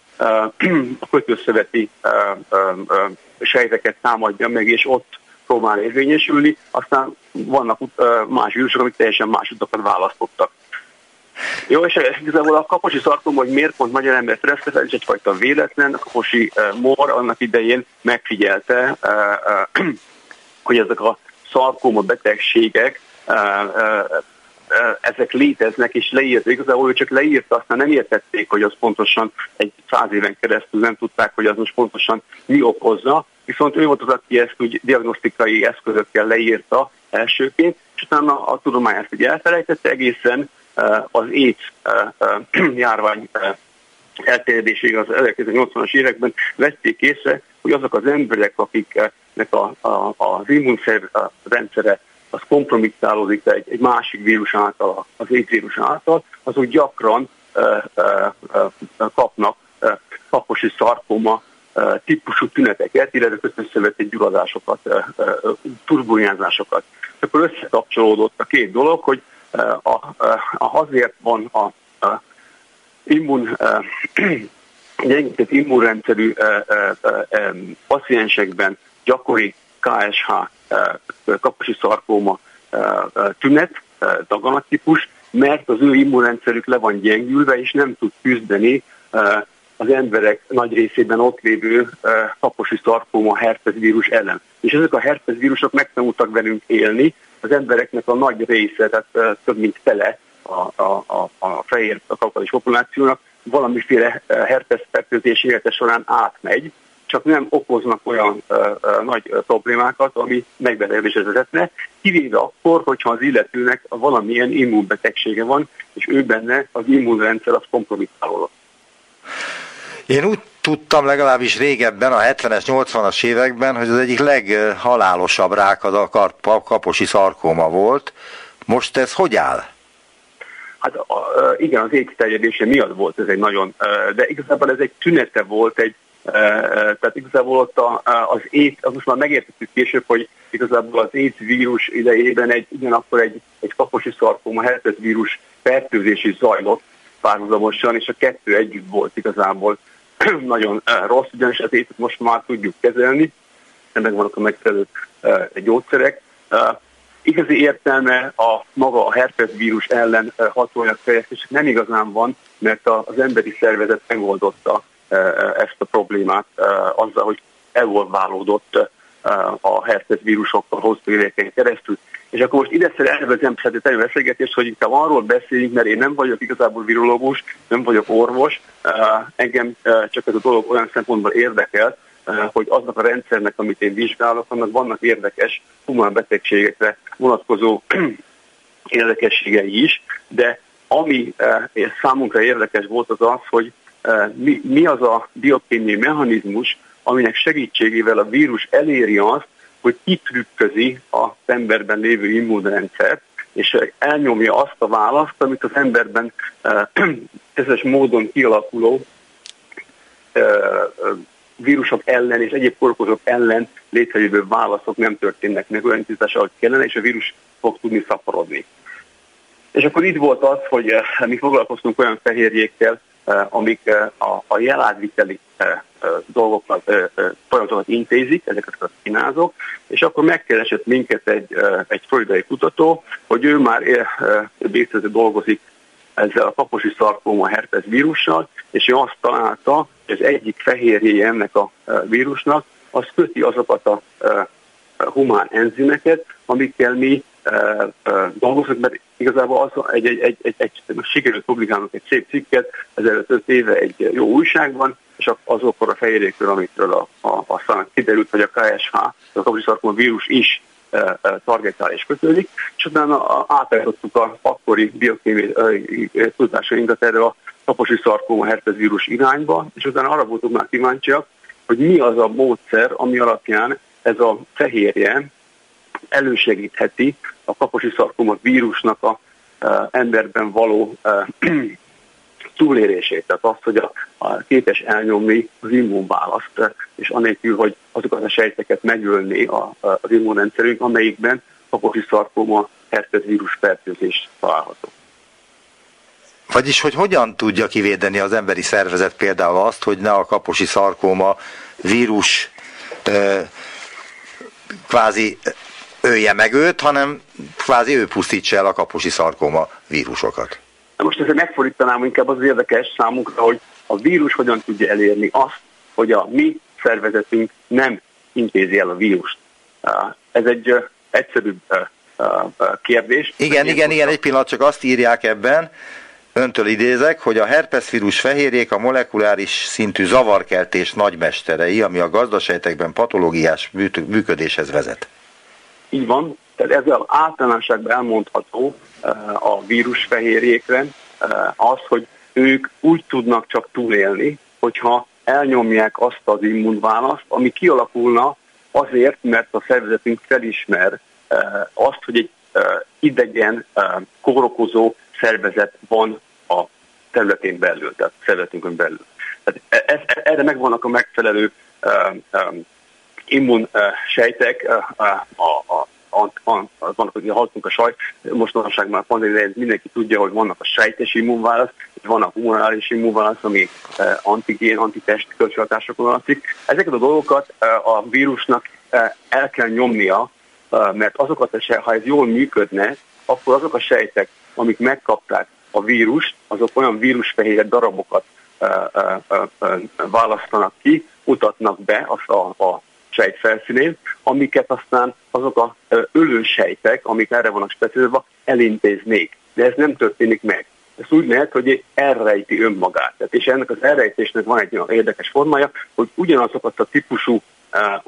kötőszöveti sejteket támadja meg, és ott próbál érvényesülni. Aztán vannak más vírusok, amik teljesen más utakat választottak. Jó, és igazából a kaposi szarkóma, hogy miért pont magyar embert reszkezel, és egyfajta véletlen. A Kaposi Mór annak idején megfigyelte, hogy ezek a szarkóma betegségek, ezek léteznek, és leírta. Igazából ő csak leírta, aztán nem értették, hogy az pontosan egy 100 éven keresztül nem tudták, hogy az most pontosan mi okozza. Viszont ő volt az, aki ezt úgy diagnosztikai eszközökkel leírta elsőként, és utána a tudomány ezt ugye elfelejtette egészen az AIDS járvány elterjedéséig az 1980-as években vették észre, hogy azok az emberek, akiknek az immunrendszere az kompromittálódik egy másik vírus által, az AIDS vírus által, azok gyakran kapnak kaposi szarkóma típusú tüneteket, illetve kötőszöveti gyulladásokat, turbuljázásokat. Akkor összekapcsolódott a két dolog, hogy azért van az gyengített immunrendszerű paciensekben gyakori KSH kaposi szarkóma tünet, daganattípus, mert az ő immunrendszerük le van gyengülve, és nem tud küzdeni az emberek nagy részében ott lévő kaposi szarkóma herpeszvírus ellen. És ezek a herpeszvírusok megtanultak velünk élni, az embereknek a nagy része, tehát több mint fele a fehér a kaukázus populációnak valamiféle herpeszfertőzés élete során átmegy, csak nem okoznak olyan nagy problémákat, ami megbetegedéshez vezetne, kivéve akkor, hogyha az illetőnek valamilyen immunbetegsége van, és ő benne az immunrendszer az kompromittálódott. Én úgy tudtam, legalábbis régebben, a 70-es, 80-as években, hogy az egyik leghalálosabb rák az a kaposi szarkóma volt. Most ez hogy áll? Hát igen, az ékiterjedése miatt volt ez egy nagyon, de igazából ez egy tünete volt, tehát igazából ott az AIDS, az most már megértettük később, hogy igazából az AIDS vírus idejében ugyanakkor egy kaposi szarkóma herpes vírus fertőzés is zajlott párhuzamosan, és a kettő együtt volt igazából nagyon rossz, ugyanis az AIDS-et most már tudjuk kezelni, ennek vannak a megfelelő gyógyszerek. Igazi értelme a maga a herpes vírus ellen hatóanyag fejlesztés nem igazán van, mert az emberi szervezet megoldotta ezt a problémát azzal, hogy evolválódott a herpes vírusokkal hosszú éveken keresztül. És akkor most ide elvezem egy beszélgetést, hogy inkább arról beszéljünk, mert én nem vagyok igazából virológus, nem vagyok orvos, engem csak ez a dolog olyan szempontból érdekel, hogy aznak a rendszernek, amit én vizsgálok, annak vannak érdekes humán betegségekre vonatkozó érdekességei is, de ami számunkra érdekes volt az az, hogy mi az a biokémiai mechanizmus, aminek segítségével a vírus eléri azt, hogy kitrükközi az emberben lévő immunrendszert, és elnyomja azt a választ, amit az emberben közös módon kialakuló vírusok ellen és egyéb kórokozók ellen létrejövő válaszok nem történnek meg olyan tisztással, ahogy kellene, és a vírus fog tudni szaporodni. És akkor itt volt az, hogy mi foglalkoztunk olyan fehérjékkel, amik a jelátviteli dolgokat, folyamatokat intézik, ezeket a kínázók, és akkor megkeresett minket egy floridai kutató, hogy ő már több dolgozik ezzel a kaposi szarkóma herpes vírussal, és ő azt találta, hogy az egyik fehérjéje ennek a vírusnak, az köti azokat a humán enzimeket, amikkel mi dolgozunk, mert igazából az sikerült publikálnunk egy szép cikket, ezelőtt 5 éve egy jó újságban, és azokkor a fehérjékről, amikről aztán kiderült, hogy a KSH, a kaposi szarkóma vírus is targetál és kötődik, és utána átállítottuk az akkori biokémiai tudásainkat erre a kaposi szarkóma herpes vírus irányba, és utána arra voltunk már kíváncsiak, hogy mi az a módszer, ami alapján ez a fehérje elősegítheti a kaposi szarkóma vírusnak a emberben való túlérését, tehát azt, hogy képes elnyomni az immunválaszt, és anélkül, hogy azokat a sejteket megölni az immunrendszerünk, amelyikben kaposi szarkóma herpes vírus fertőzés található. Vagyis, hogy hogyan tudja kivédeni az emberi szervezet például azt, hogy ne a kaposi szarkóma vírus kvázi ölje meg őt, hanem kvázi ő pusztítsa el a kaposi szarkóma vírusokat. Most ezzel megfordítanám, inkább az érdekes számunkra, hogy a vírus hogyan tudja elérni azt, hogy a mi szervezetünk nem intézi el a vírust. Ez egy egyszerűbb kérdés. Igen, egy pillanat, csak azt írják ebben, öntől idézek, hogy a herpeszvírus fehérjék a molekuláris szintű zavarkeltés nagymesterei, ami a gazdasejtekben patológiás működéshez vezet. Így van, tehát ezzel általánosságban elmondható a vírusfehérjékre az, hogy ők úgy tudnak csak túlélni, hogyha elnyomják azt az immunválaszt, ami kialakulna azért, mert a szervezetünk felismer azt, hogy egy idegen kórokozó szervezet van a területén belül, tehát a szervezetünkön belül. Tehát erre megvannak a megfelelő immunsejtek, vannak, hogy haltunk a sajt, mostanság már pandémiában mindenki tudja, hogy vannak a sejtes immunválasz, és vannak humorális immunválasz, ami antigén, antitest kölcsönhatásokon alapszik. Ezeket a dolgokat a vírusnak el kell nyomnia, mert ha ez jól működne, akkor azok a sejtek, amik megkapták a vírust, azok olyan vírusfehérje darabokat választanak ki, mutatnak be a sejtfelszínén, amiket aztán azok a ölősejtek, amik erre vannak specializálva, elintéznék. De ez nem történik meg. ezt úgy lehet, hogy elrejti önmagát. És ennek az elrejtésnek van egy olyan érdekes formája, hogy ugyanazokat a típusú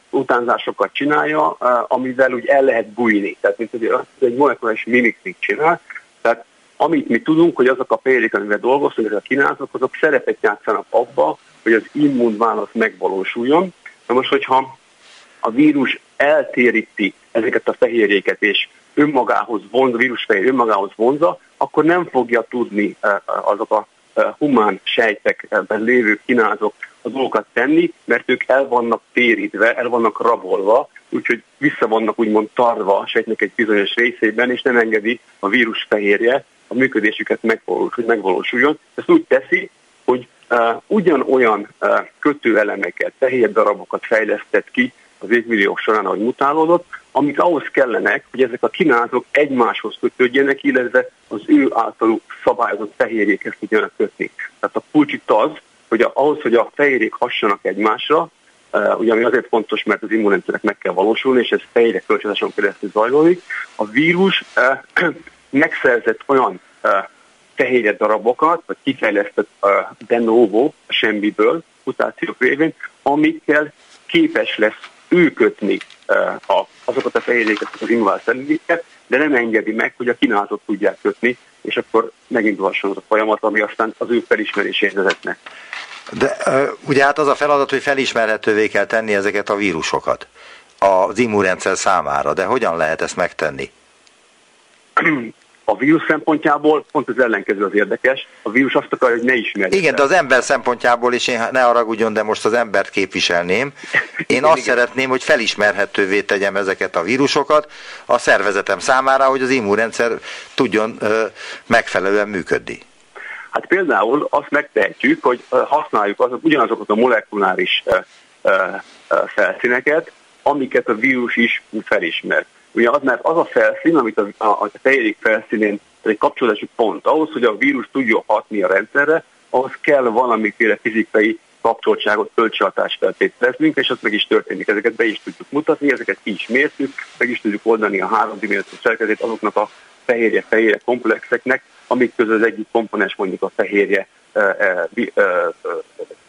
utánzásokat csinálja, amivel úgy el lehet bújni. Tehát mint egy molekuláris mimikrit csinál. Tehát amit mi tudunk, hogy azok a például, amivel dolgozunk, ezek a kínálatok, azok szerepet játszanak abba, hogy az immunválasz megvalósuljon. Na most, hogyha a vírus eltéríti ezeket a fehérjéket, és önmagához vonza, vírusfehérjét önmagához vonza, akkor nem fogja tudni azok a humán sejtekben lévő kínálatok a dolgokat tenni, mert ők el vannak térítve, el vannak rabolva, úgyhogy vissza vannak úgymond tarva a sejtnek egy bizonyos részében, és nem engedi a vírusfehérje a működésüket megvalósuljon. Ezt úgy teszi, hogy ugyanolyan kötőelemeket, fehér darabokat fejlesztett ki az évmilliók során, ahogy mutálódott, amik ahhoz kellenek, hogy ezek a kínálatok egymáshoz kötődjenek, illetve az ő általuk szabályozott fehérjékhez tudjanak kötni. Tehát a kulcs itt az, hogy ahhoz, hogy a fehérjék hassanak egymásra, ugye ami azért fontos, mert az immunrendszernek meg kell valósulni, és ez fehérjék kölcsönhatáson keresztül zajlódik, a vírus megszerzett olyan fehérje darabokat, vagy kifejlesztett de novo semmiből, mutációk révén, amikkel képes lesz ő kötni azokat a fehérjéket, az immunválasz felüléket, de nem engedi meg, hogy a kínálatot tudják kötni, és akkor megindulhasson az a folyamat, ami aztán az ő felismeréséhez vezetne. De ugye hát az a feladat, hogy felismerhetővé kell tenni ezeket a vírusokat az immunrendszer számára, de hogyan lehet ezt megtenni? A vírus szempontjából pont az ellenkező az érdekes, a vírus azt akarja, hogy ne ismerjük. Igen, de az ember szempontjából, és én ne haragudjon, de most az embert képviselném, én azt szeretném, hogy felismerhetővé tegyem ezeket a vírusokat a szervezetem számára, hogy az immunrendszer tudjon megfelelően működni. Hát például azt megtehetjük, hogy használjuk ugyanazokat a molekuláris felszíneket, amiket a vírus is felismer. Ugye az, mert az a felszín, amit a fehérjék felszínén, egy kapcsolódási pont, ahhoz, hogy a vírus tudjon hatni a rendszerre, ahhoz kell valamiféle fizikai kapcsoltságot, kölcsönhatást feltételeznünk, és az meg is történik. Ezeket be is tudjuk mutatni, ezeket ki is mértük, meg is tudjuk oldani a 3D-méretű szerkezetét azoknak a fehérje-fehérje komplexeknek, amik közül az egyik komponens mondjuk a fehérje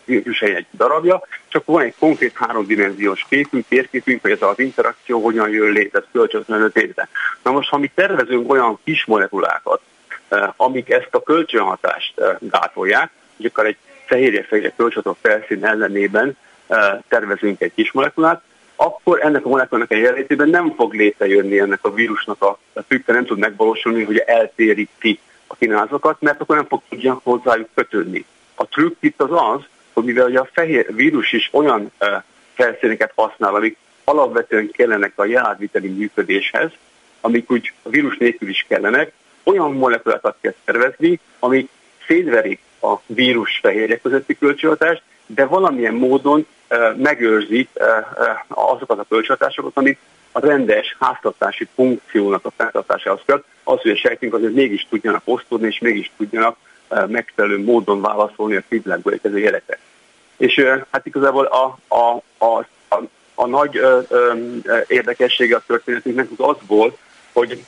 vírushely egy darabja, csak van egy konkrét háromdimenziós képünk, térképünk, hogy ez az interakció hogyan jön létre, kölcsönösen létre. Na most, ha mi tervezünk olyan kis molekulákat, amik ezt a kölcsönhatást gátolják, hogy akár egy fehérje-fehérje kölcsönható felszín ellenében tervezünk egy kis molekulát, akkor ennek a molekulának a jelenlétében nem fog létrejönni ennek a vírusnak a tükke, nem tud megvalósulni, hogy eltéríti a kínálatokat, mert akkor nem fog tudni hozzájuk kötődni. A trükk itt az az, hogy mivel ugye a fehér vírus is olyan felszíneket használ, amik alapvetően kellenek a járviteli működéshez, amik úgy a vírus nélkül is kellenek, olyan molekulákat kell tervezni, amik szétverik a vírus fehérjek közötti kölcsönhatást, de valamilyen módon megőrzik azokat a kölcsönhatásokat, amik a rendes háztartási funkciónak a fenntartásához kell, az, hogy a sejtünk azért mégis tudjanak osztódni, és mégis tudjanak megfelelő módon válaszolni a kívülágból érkező jelekre. És hát igazából a nagy érdekessége a történetünknek az az volt, hogy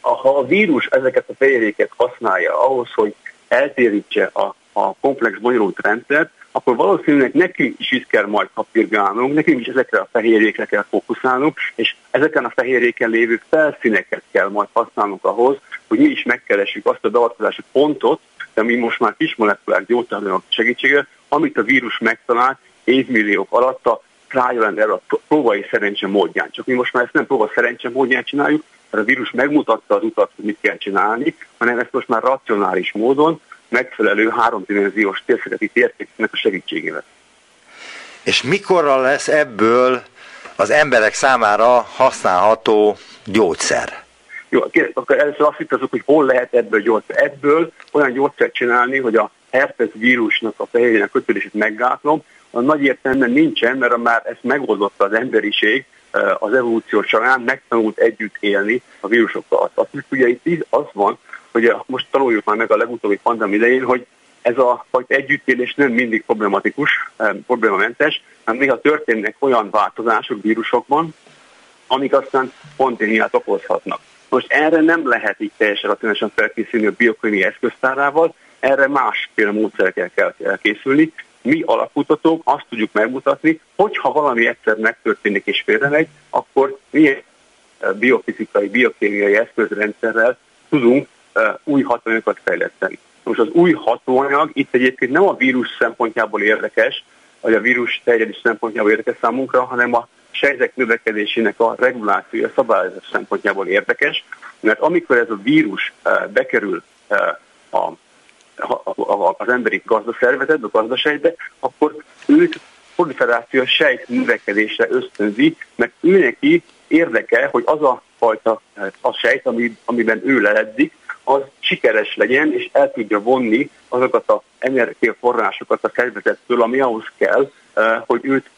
ha a vírus ezeket a fehérjéket használja ahhoz, hogy eltérítse a komplex bonyolult rendszert, akkor valószínűleg nekünk is így kell majd kapirgálnunk, nekünk is ezekre a fehérjékre kell fókuszálnunk, és ezeken a fehérjéken lévő felszíneket kell majd használnunk ahhoz, hogy mi is megkeressük azt a beavatkozási pontot, de mi most már kis molekulák gyógyszerek segítségével, amit a vírus megtalált évmilliók alatt a trial and error, a próbai szerencse módján. Csak mi most már ezt nem próba szerencse módján csináljuk, mert a vírus megmutatta az utat, hogy mit kell csinálni, hanem ezt most már racionális módon, megfelelő háromdimenziós térszegeti térképnek a segítségével. És mikorra lesz ebből az emberek számára használható gyógyszer? Jó, akkor először azt hittazok, hogy hol lehet ebből gyógyszer. Ebből olyan gyógyszert csinálni, hogy a herpes vírusnak a fehérjének kötődését meggátlom, a nagy értelemben nincsen, mert már ezt megoldotta az emberiség az evolúció során, megtanult együtt élni a vírusokkal. Azt ugye itt az van, hogy most tanuljuk már meg a legutóbbi pandémia idején, hogy ez a fajta együttélés nem mindig problematikus, problémamentes, hanem néha történnek olyan változások vírusokban, amik aztán pandémiát okozhatnak. Most erre nem lehet így teljesen racionálisan felkészülni a biokémiai eszköztárával, erre másféle módszerekkel kell készülni. Mi alapkutatók azt tudjuk megmutatni, hogyha valami egyszer megtörténik és félremegy, akkor milyen biofizikai, biokémiai eszközrendszerrel tudunk új hatóanyagokat fejleszteni. Most az új hatóanyag itt egyébként nem a vírus szempontjából érdekes, vagy a vírus terjedés szempontjából érdekes számunkra, hanem a sejtek növekedésének a regulációja, a szabályozás szempontjából érdekes, mert amikor ez a vírus bekerül az emberi gazdaszervezetbe, a gazdasejtbe, akkor őt proliferáció sejt növekedésre ösztönzi, mert ő neki érdeke, hogy az a fajta a sejt, amiben ő leledzik, az sikeres legyen, és el tudja vonni azokat az energiaforrásokat a szervezettől, ami ahhoz kell, hogy őt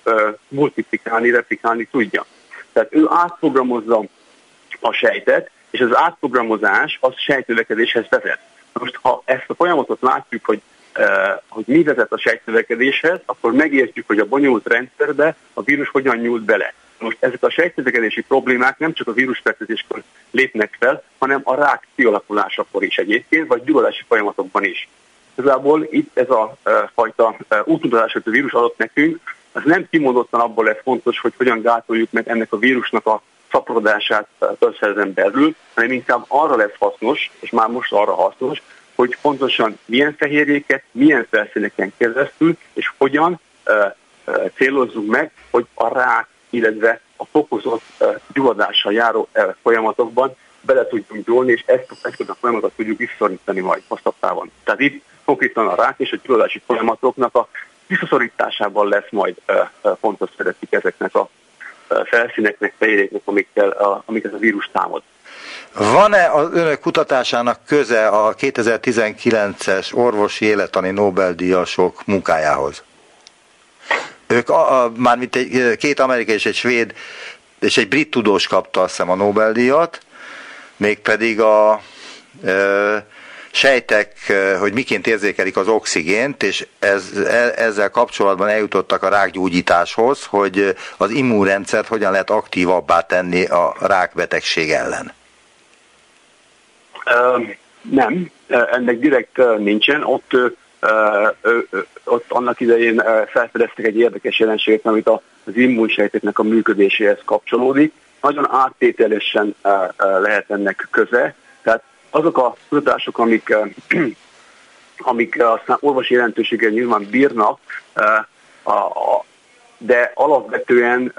multiplikálni, replikálni tudja. Tehát ő átprogramozza a sejtet, és az átprogramozás az sejtnövekedéshez vezet. Most ha ezt a folyamatot látjuk, hogy mi vezet a sejtnövekedéshez, akkor megértjük, hogy a bonyolult rendszerbe a vírus hogyan nyúlt bele. Most ezek a sejtnövekedési problémák nem csak a vírusfertőzéskor lépnek fel, hanem a rák kialakulásakor is egyébként, vagy gyulladási folyamatokban is. Igazából itt ez a fajta útmutatás, hogy a vírus adott nekünk, az nem kimondottan abból lesz fontos, hogy hogyan gátoljuk meg ennek a vírusnak a szaporodását törzszerzen belül, hanem inkább arra lesz hasznos, és már most arra hasznos, hogy pontosan milyen fehérjéket, milyen felszíneken keresztül, és hogyan célozzunk meg, hogy a rák, illetve a fokozott gyulladással járó folyamatokban bele tudjunk gyúlni, és ezt a folyamatot tudjuk visszaszorítani majd hosszabb távon. Tehát itt konkrétan a rák és a gyulladási folyamatoknak a visszaszorításában lesz majd fontos szerepük ezeknek a felszíneknek, fehérjéknek, amiket a vírus támad. Van-e az önök kutatásának köze a 2019-es orvosi élettani Nobel-díjasok munkájához? Ők mármint két amerikai és egy svéd és egy brit tudós kapta, azt hiszem, a Nobel-díjat, mégpedig a sejtek, hogy miként érzékelik az oxigént, és ezzel kapcsolatban eljutottak a rákgyógyításhoz, hogy az immunrendszert hogyan lehet aktívabbá tenni a rákbetegség ellen. Nem, ennek direkt nincsen. Ott annak idején felfedeztek egy érdekes jelenséget, amit az immunsejteknek a működéséhez kapcsolódik. Nagyon áttételesen lehet ennek köze. Tehát azok a kutatások, amik aztán orvosi jelentőséggel nyilván bírnak, de alapvetően,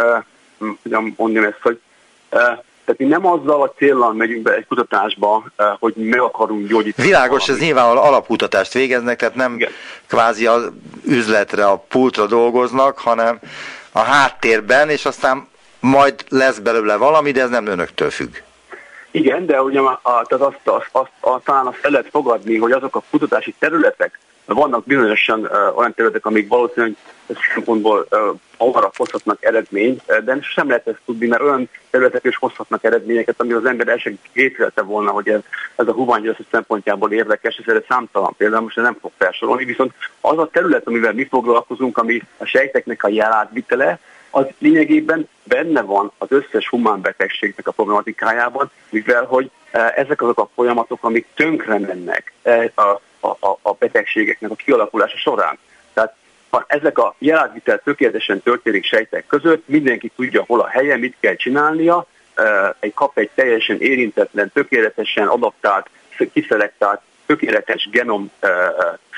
hogyan mondjam ezt, hogy tehát mi nem azzal a céllal megyünk be egy kutatásba, hogy meg akarunk gyógyítani. Világos, valamit. Ez nyilvánvalóan alapkutatást végeznek, tehát nem igen. Kvázi az üzletre, a pultra dolgoznak, hanem a háttérben, és aztán majd lesz belőle valami, de ez nem önöktől függ. Igen, de ugye talán azt el lehet fogadni, hogy azok a kutatási területek, vannak bizonyosan olyan területek, amik valószínűleg szempontból hamarabb hozhatnak eredményt, de sem lehet ezt tudni, mert olyan területek is hozhatnak eredményeket, ami az ember esetleg kétvelte volna, hogy ez a huványgyógyászat szempontjából érdekes, és erre számtalan például most nem fog felsorolni, viszont az a terület, amivel mi foglalkozunk, ami a sejteknek a jelátvitele, az lényegében benne van az összes humán betegségnek a problematikájában, mivel hogy ezek azok a folyamatok, amik tönkre mennek a betegségeknek a kialakulása során. Tehát ha ezek a jelátvitel tökéletesen történik sejtek között, mindenki tudja, hol a helye, mit kell csinálnia, kap egy teljesen érintetlen, tökéletesen adaptált, kiszelektált, tökéletes genom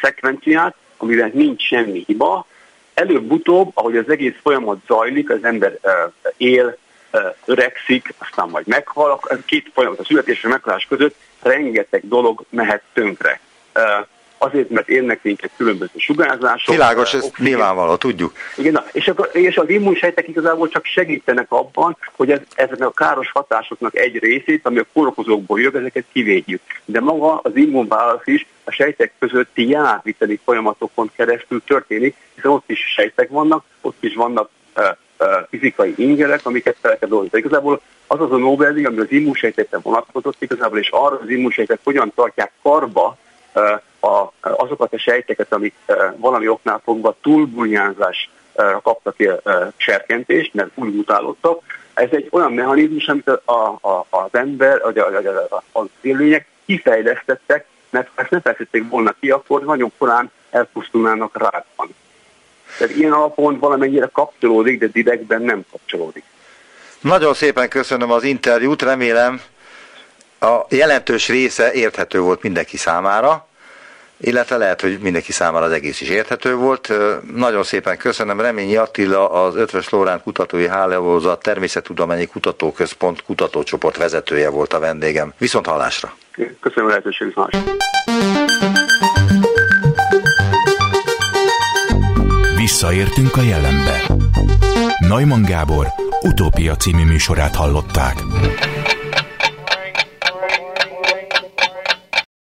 szekvenciát, amiben nincs semmi hiba. Előbb-utóbb, ahogy az egész folyamat zajlik, az ember él, öregszik, aztán majd meghal, két folyamat, a születés és a meghalás között rengeteg dolog mehet tönkre. Azért, mert érnek minket különböző sugárzások. Világos, ez nyilvánvaló, tudjuk. Igen, na, és az immunsejtek igazából csak segítenek abban, hogy ezeknek a káros hatásoknak egy részét, ami a kórokozókból jön, ezeket kivédjük. De maga az immunválasz is a sejtek közötti játviteli folyamatokon keresztül történik, hiszen ott is sejtek vannak, ott is vannak fizikai ingerek, amiket fel kell dolgozni. Igazából az a Nobel-díj, ami az immunsejtekre vonatkozott igazából, és arra az immunsejtek hogyan tartják karba azokat a sejteket, amik valami oknál fogva túlburjánzás kaptak serkentést, mert úgy mutálódtak, Ez egy olyan mechanizmus, amit az ember, az élőlények kifejlesztettek, mert ha ezt ne fejlesztették volna ki, akkor nagyon korán elpusztulnának rákban. Tehát ilyen alapon valamennyire kapcsolódik, de direktben nem kapcsolódik. Nagyon szépen köszönöm az interjút, remélem a jelentős része érthető volt mindenki számára, illetve lehet, hogy mindenki számára az egész is érthető volt. Nagyon szépen köszönöm. Reményi Attila, az Eötvös Lóránd Kutatói Hálózat Természettudományi Kutatóközpont kutatócsoport vezetője volt a vendégem. Viszont hallásra! Köszönöm a lehetőséget! Visszaértünk a jelenbe. Neumann Gábor Utópia című műsorát hallották.